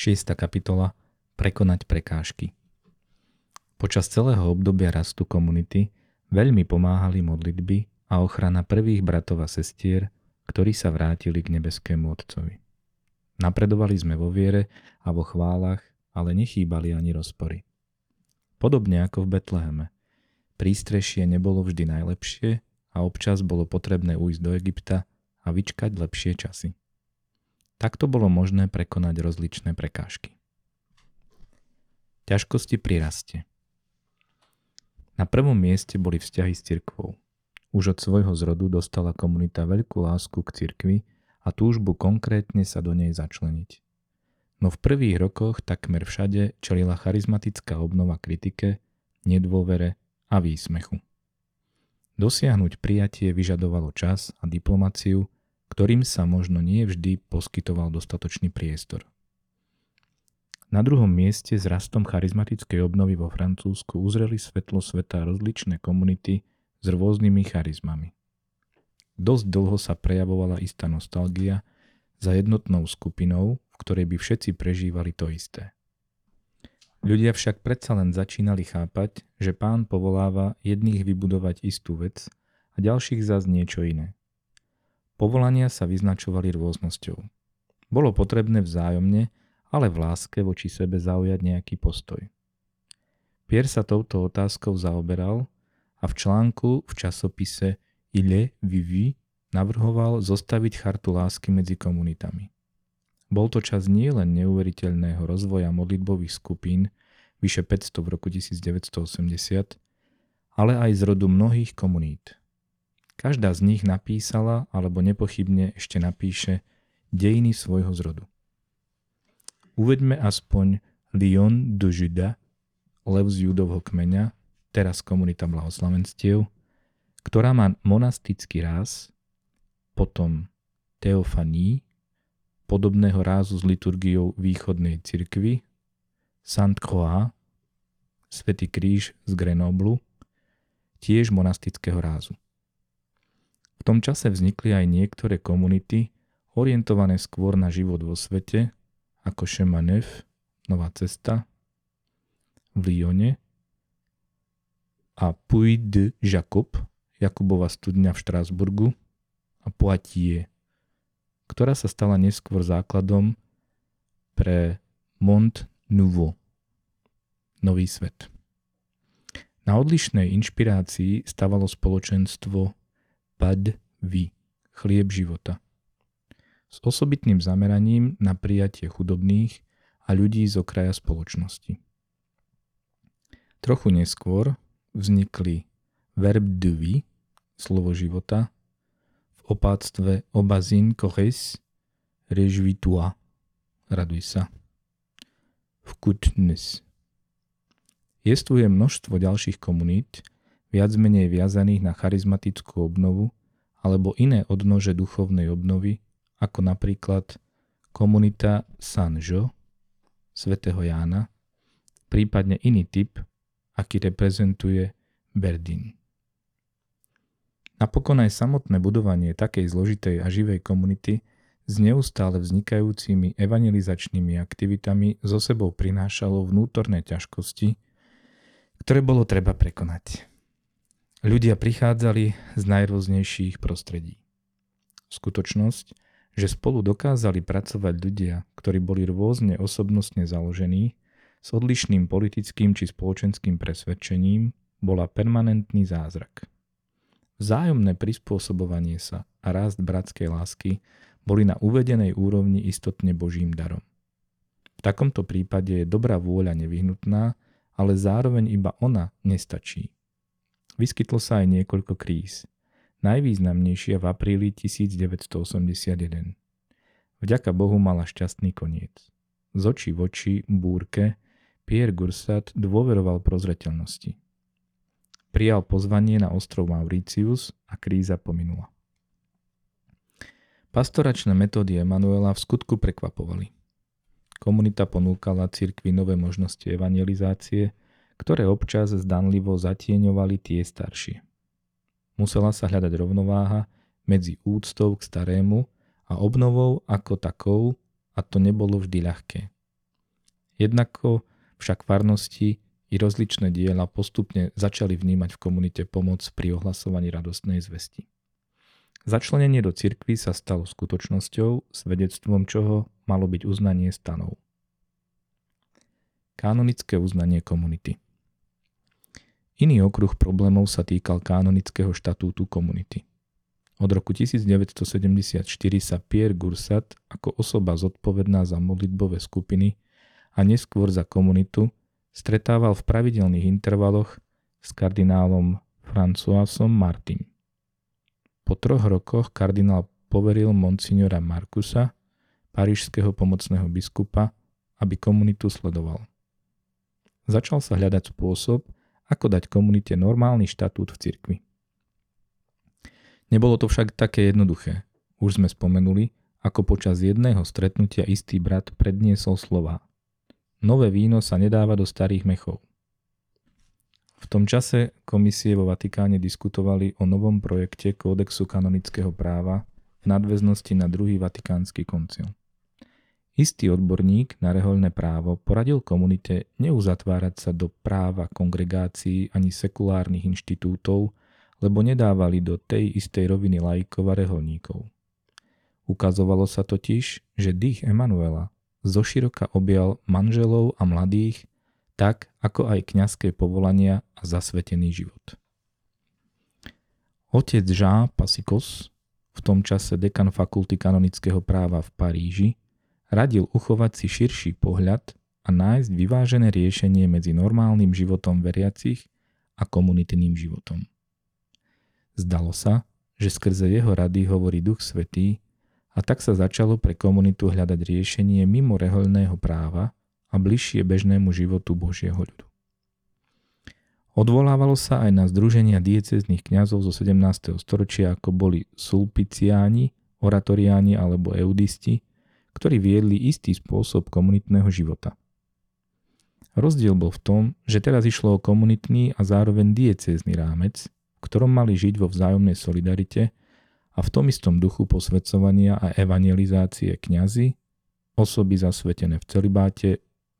6. kapitola Prekonať prekážky. Počas celého obdobia rastu komunity veľmi pomáhali modlitby a ochrana prvých bratov a sestier, ktorí sa vrátili k nebeskému Otcovi. Napredovali sme vo viere a vo chválach, ale nechýbali ani rozpory. Podobne ako v Betleheme, prístrešie nebolo vždy najlepšie a občas bolo potrebné ujsť do Egypta a vyčkať lepšie časy. Takto bolo možné prekonať rozličné prekážky. Ťažkosti pri raste. Na prvom mieste boli vzťahy s cirkvou. Už od svojho zrodu dostala komunita veľkú lásku k cirkvi a túžbu konkrétne sa do nej začleniť. No v prvých rokoch takmer všade čelila charizmatická obnova kritike, nedôvere a výsmechu. Dosiahnuť prijatie vyžadovalo čas a diplomáciu, ktorým sa možno nie vždy poskytoval dostatočný priestor. Na druhom mieste s rastom charizmatickej obnovy vo Francúzsku uzreli svetlo sveta rozličné komunity s rôznymi charizmami. Dosť dlho sa prejavovala istá nostalgia za jednotnou skupinou, v ktorej by všetci prežívali to isté. Ľudia však predsa len začínali chápať, že Pán povoláva jedných vybudovať istú vec a ďalších zas niečo iné. Povolania sa vyznačovali rôznosťou. Bolo potrebné vzájomne, ale v láske voči sebe zaujať nejaký postoj. Pierre sa touto otázkou zaoberal a v článku v časopise Ille Vivi navrhoval zostaviť chartu lásky medzi komunitami. Bol to čas nielen neuveriteľného rozvoja modlitbových skupín, vyše 500 v roku 1980, ale aj zrodu mnohých komunít. Každá z nich napísala, alebo nepochybne ešte napíše, dejiny svojho zrodu. Uveďme aspoň Lion de Jude, lev z Judovho kmeňa, teraz komunita blahoslavenstiev, ktorá má monastický ráz, potom Theophanie, podobného rázu s liturgiou východnej cirkvi, Saint-Croix, Svätý kríž z Grenoblu, tiež monastického rázu. V tom čase vznikli aj niektoré komunity orientované skôr na život vo svete, ako Šemanev, Nová cesta, v Lyone a Puy de Jacob, Jakubova studňa v Štrásburgu a Poitiers, ktorá sa stala neskôr základom pre Mont Nouveau, Nový svet. Na odlišnej inšpirácii stavalo spoločenstvo Pad vi, chlieb života, s osobitným zameraním na prijatie chudobných a ľudí z okraja spoločnosti. Trochu neskôr vznikli verb de vi, slovo života, opáctve Obazin Kochis Režvitua, raduj sa, v Kutnes. Jestvuje množstvo ďalších komunít, viac menej viazaných na charizmatickú obnovu alebo iné odnože duchovnej obnovy, ako napríklad komunita Sanjo, svätého Jána, prípadne iný typ, aký reprezentuje Berdín. Napokon aj samotné budovanie takej zložitej a živej komunity s neustále vznikajúcimi evangelizačnými aktivitami zo sebou prinášalo vnútorné ťažkosti, ktoré bolo treba prekonať. Ľudia prichádzali z najrôznejších prostredí. Skutočnosť, že spolu dokázali pracovať ľudia, ktorí boli rôzne osobnostne založení, s odlišným politickým či spoločenským presvedčením, bola permanentný zázrak. Vzájomné prispôsobovanie sa a rast bratskej lásky boli na uvedenej úrovni istotne Božím darom. V takomto prípade je dobrá vôľa nevyhnutná, ale zároveň iba ona nestačí. Vyskytlo sa aj niekoľko kríz. Najvýznamnejšia v apríli 1981. Vďaka Bohu mala šťastný koniec. Z očí v oči búrke Pierre Gursat dôveroval prozreteľnosti. Prijal pozvanie na ostrov Mauricius a kríza pominula. Pastoračné metódy Emmanuela v skutku prekvapovali. Komunita ponúkala cirkvi nové možnosti evangelizácie, ktoré občas zdanlivo zatieňovali tie staršie. Musela sa hľadať rovnováha medzi úctou k starému a obnovou ako takou, a to nebolo vždy ľahké. Jednako však farnosti i rozličné diela postupne začali vnímať v komunite pomoc pri ohlasovaní radostnej zvesti. Začlenenie do cirkvi sa stalo skutočnosťou, svedectvom čoho malo byť uznanie stanov. Kanonické uznanie komunity. Iný okruh problémov sa týkal kanonického štatútu komunity. Od roku 1974 sa Pierre Gursat ako osoba zodpovedná za modlitbové skupiny a neskôr za komunitu stretával v pravidelných intervaloch s kardinálom Françoisom Martin. Po 3 rokoch kardinál poveril monsignora Markusa, parížského pomocného biskupa, aby komunitu sledoval. Začal sa hľadať spôsob, ako dať komunite normálny štatút v cirkvi. Nebolo to však také jednoduché. Už sme spomenuli, ako počas jedného stretnutia istý brat predniesol slová: nové víno sa nedáva do starých mechov. V tom čase komisie vo Vatikáne diskutovali o novom projekte Kódexu kanonického práva v nadväznosti na druhý Vatikánsky koncil. Istý odborník na rehoľné právo poradil komunite neuzatvárať sa do práva kongregácií ani sekulárnych inštitútov, lebo nedávali do tej istej roviny laikov a rehoľníkov. Ukazovalo sa totiž, že dých Emanuela zoširoka objal manželov a mladých, tak ako aj kňazské povolania a zasvetený život. Otec Jean Pasikos, v tom čase dekan fakulty kanonického práva v Paríži, radil uchovať si širší pohľad a nájsť vyvážené riešenie medzi normálnym životom veriacich a komunitným životom. Zdalo sa, že skrze jeho rady hovorí Duch Svätý, a tak sa začalo pre komunitu hľadať riešenie mimo rehoľného práva a bližšie bežnému životu Božieho ľudu. Odvolávalo sa aj na združenia diecéznych kňazov zo 17. storočia, ako boli sulpiciáni, oratoriáni alebo eudisti, ktorí viedli istý spôsob komunitného života. Rozdiel bol v tom, že teraz išlo o komunitný a zároveň diecézny rámec, v ktorom mali žiť vo vzájomnej solidarite a v tom istom duchu posvedcovania a evangelizácie kňazi, osoby zasvetené v celibáte,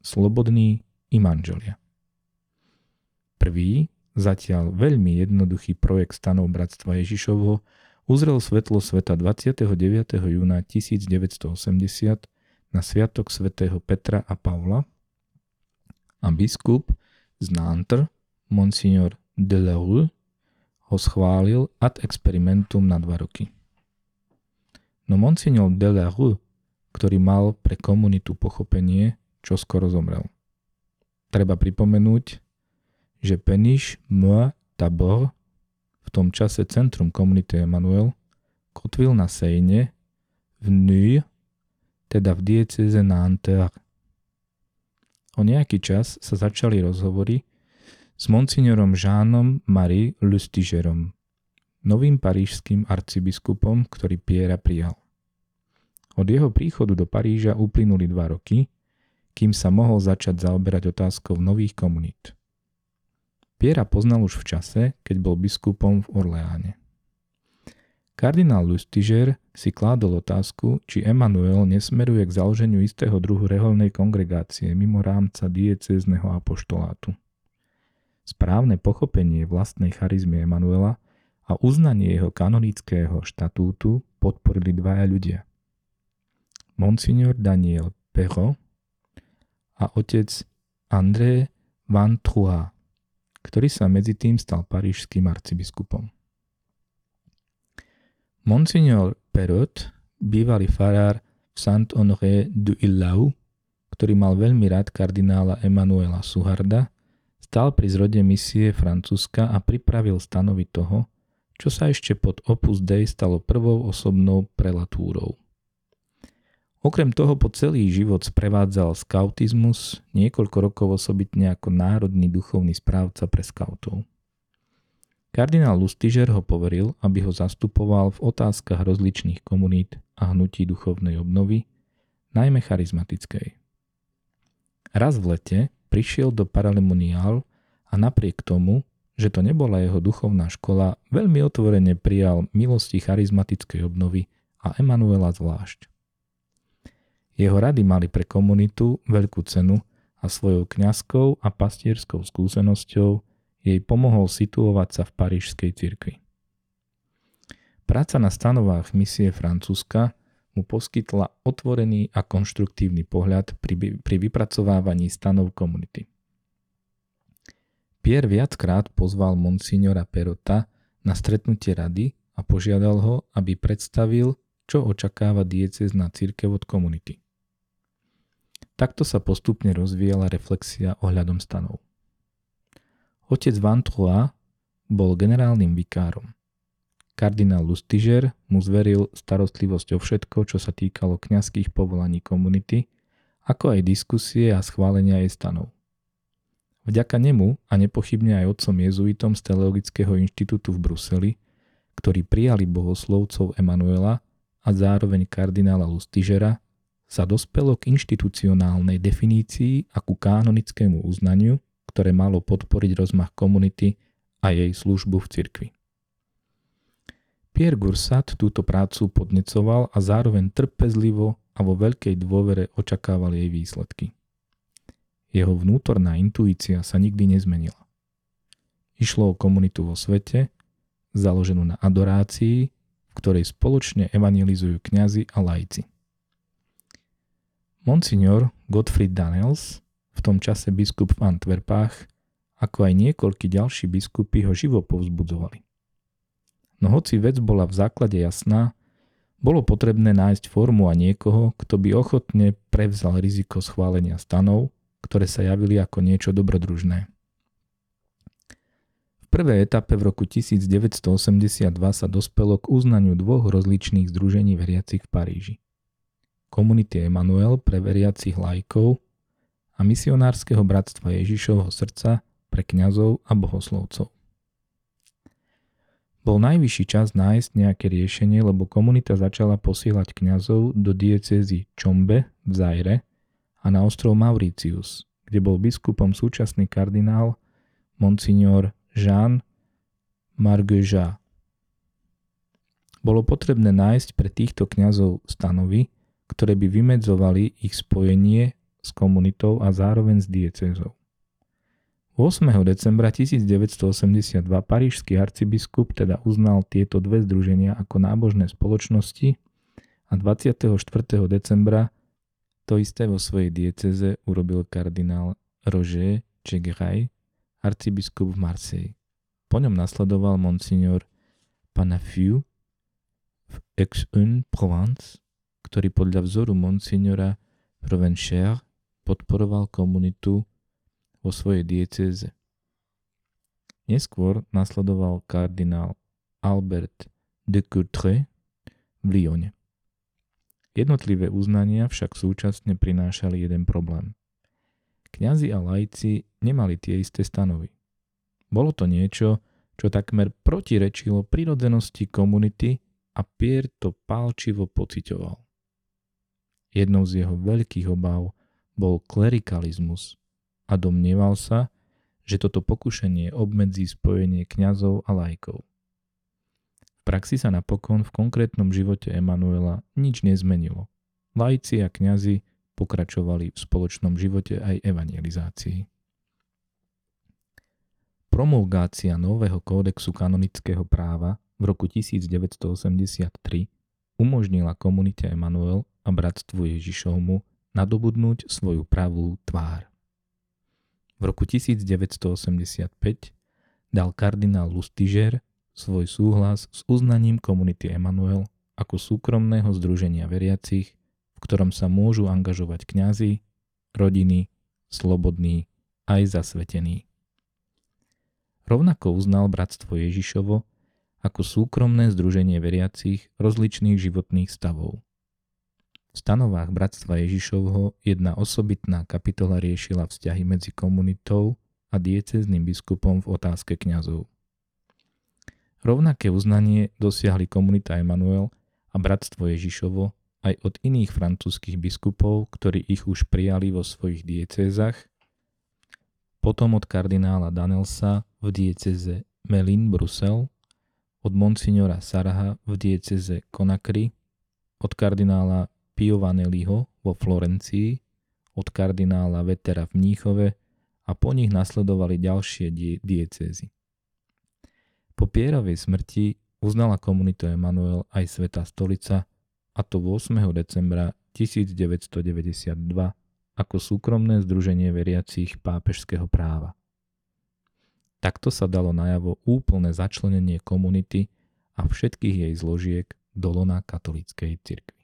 slobodní i manželia. Prvý, zatiaľ veľmi jednoduchý projekt stanov Bratstva Ježišovo uzrel svetlo sveta 29. júna 1980 na sviatok svätého Petra a Pavla a biskup z Nantes, Monsignor de La Rue, ho schválil ad experimentum na 2 roky. No Monsignor de La Rue, ktorý mal pre komunitu pochopenie, čo skoro zomrel. Treba pripomenúť, že Peniche Moi Tabor, v tom čase centrum Communauté Emmanuel, kotvil na Sejne v Nuy, teda v diecéze Nanterre. O nejaký čas sa začali rozhovory s monsignorom Jeanom Marie Lustigerom, novým parížským arcibiskupom, ktorý Piera prijal. Od jeho príchodu do Paríža uplynuli 2 roky, kým sa mohol začať zaoberať otázkou nových komunít. Piera poznal už v čase, keď bol biskupom v Orleáne. Kardinál Lustiger si kládol otázku, či Emmanuel nesmeruje k založeniu istého druhu rehoľnej kongregácie mimo rámca diecézneho apoštolátu. Správne pochopenie vlastnej charizmy Emmanuela a uznanie jeho kanonického štatútu podporili 2 ľudia. Monsignor Daniel Perrault a otec André Vantruha, ktorý sa medzi tým stal parížským arcibiskupom. Monsignor Perrault, bývalý farár v Saint-Honoré du Illau, ktorý mal veľmi rád kardinála Emanuela Suharda, stál pri zrode misie Francúzska a pripravil stanovy toho, čo sa ešte pod Opus Dei stalo prvou osobnou prelatúrou. Okrem toho po celý život sprevádzal skautizmus, niekoľko rokov osobitne ako národný duchovný správca pre skautov. Kardinál Lustiger ho poveril, aby ho zastupoval v otázkach rozličných komunít a hnutí duchovnej obnovy, najmä charizmatickej. Raz v lete prišiel do Paralimoniál a napriek tomu, že to nebola jeho duchovná škola, veľmi otvorene prijal milosti charizmatickej obnovy a Emanuela zvlášť. Jeho rady mali pre komunitu veľkú cenu a svojou kňazskou a pastierskou skúsenosťou jej pomohol situovať sa v parížskej cirkvi. Práca na stanovách misie Francúzska mu poskytla otvorený a konštruktívny pohľad pri vypracovávaní stanov komunity. Pierre viackrát pozval monsignora Perrota na stretnutie rady a požiadal ho, aby predstavil, čo očakáva diecézna cirkev od komunity. Takto sa postupne rozvíjala reflexia ohľadom stanov. Otec Vantruha bol generálnym vikárom. Kardinál Lustiger mu zveril starostlivosť o všetko, čo sa týkalo kňazských povolaní komunity, ako aj diskusie a schválenia jej stanov. Vďaka nemu a nepochybne aj otcom jezuitom z Teologického inštitútu v Bruseli, ktorí prijali bohoslovcov Emanuela a zároveň kardinála Lustigera, sa dospelo k inštitucionálnej definícii a ku kanonickému uznaniu, ktoré malo podporiť rozmach komunity a jej službu v cirkvi. Pierre Gursat túto prácu podnecoval a zároveň trpezlivo a vo veľkej dôvere očakával jej výsledky. Jeho vnútorná intuícia sa nikdy nezmenila. Išlo o komunitu vo svete, založenú na adorácii, v ktorej spoločne evangelizujú kňazi a laici. Monsignor Gottfried Daniels, v tom čase biskup v Antwerpách, ako aj niekoľkí ďalší biskupy ho živo povzbudzovali. No hoci vec bola v základe jasná, bolo potrebné nájsť formu a niekoho, kto by ochotne prevzal riziko schválenia stanov, ktoré sa javili ako niečo dobrodružné. V prvej etape v roku 1982 sa dospelo k uznaniu dvoch rozličných združení veriacich v Paríži. Communauté Emmanuel pre veriacich laikov a misionárskeho Bratstva Ježišovho srdca pre kňazov a bohoslovcov. Bol najvyšší čas nájsť nejaké riešenie, lebo komunita začala posielať kňazov do diecézy Tchombe v Zajre a na ostrov Mauritius, kde bol biskupom súčasný kardinál Monsignor Jean Marguerat. Bolo potrebné nájsť pre týchto kňazov stanovy, ktoré by vymedzovali ich spojenie s komunitou a zároveň s diecézou. 8. decembra 1982 parížsky arcibiskup teda uznal tieto dve združenia ako nábožné spoločnosti a 24. decembra to isté vo svojej diecéze urobil kardinál Roger Chegray, arcibiskup v Marseille. Po ňom nasledoval monsignor Panafieu v Aix-en-Provence, ktorý podľa vzoru monsignora Provencher podporoval komunitu vo svojej diecéze. Neskôr nasledoval kardinál Albert de Coutre v Lyone. Jednotlivé uznania však súčasne prinášali jeden problém. Kňazi a laici nemali tie isté stanovy. Bolo to niečo, čo takmer protirečilo prirodzenosti komunity a Pierre to pálčivo pociťoval. Jednou z jeho veľkých obáv bol klerikalizmus a domnieval sa, že toto pokušenie obmedzí spojenie kňazov a laikov. V praxi sa napokon v konkrétnom živote Emanuela nič nezmenilo. Laici a kňazi pokračovali v spoločnom živote aj evangelizácii. Promulgácia nového kódexu kanonického práva v roku 1983 umožnila komunite Emanuel a Bratstvu Ježišovmu nadobudnúť svoju pravú tvár. V roku 1985 dal kardinál Lustiger svoj súhlas s uznaním komunity Emmanuel ako súkromného združenia veriacich, v ktorom sa môžu angažovať kňazi, rodiny, slobodní aj zasvetení. Rovnako uznal Bratstvo Ježišovo ako súkromné združenie veriacich rozličných životných stavov. V stanovách Bratstva Ježišovho jedna osobitná kapitola riešila vzťahy medzi komunitou a diecézným biskupom v otázke kňazov. Rovnaké uznanie dosiahli komunita Emmanuel a Bratstvo Ježišovo aj od iných francúzskych biskupov, ktorí ich už prijali vo svojich diecézach, potom od kardinála Danelsa v diecéze Melun Brusel, od monsignora Saraha v diecéze Conakry, od kardinála Piovanelliho vo Florencii, od kardinála Vetera v Mníchove a po nich nasledovali ďalšie diecézy. Po Pierovej smrti uznala Komunitu Emmanuel aj Svätá stolica, a to 8. decembra 1992 ako súkromné združenie veriacich pápežského práva. Takto sa dalo najavo úplné začlenenie komunity a všetkých jej zložiek do lona katolíckej cirkvi.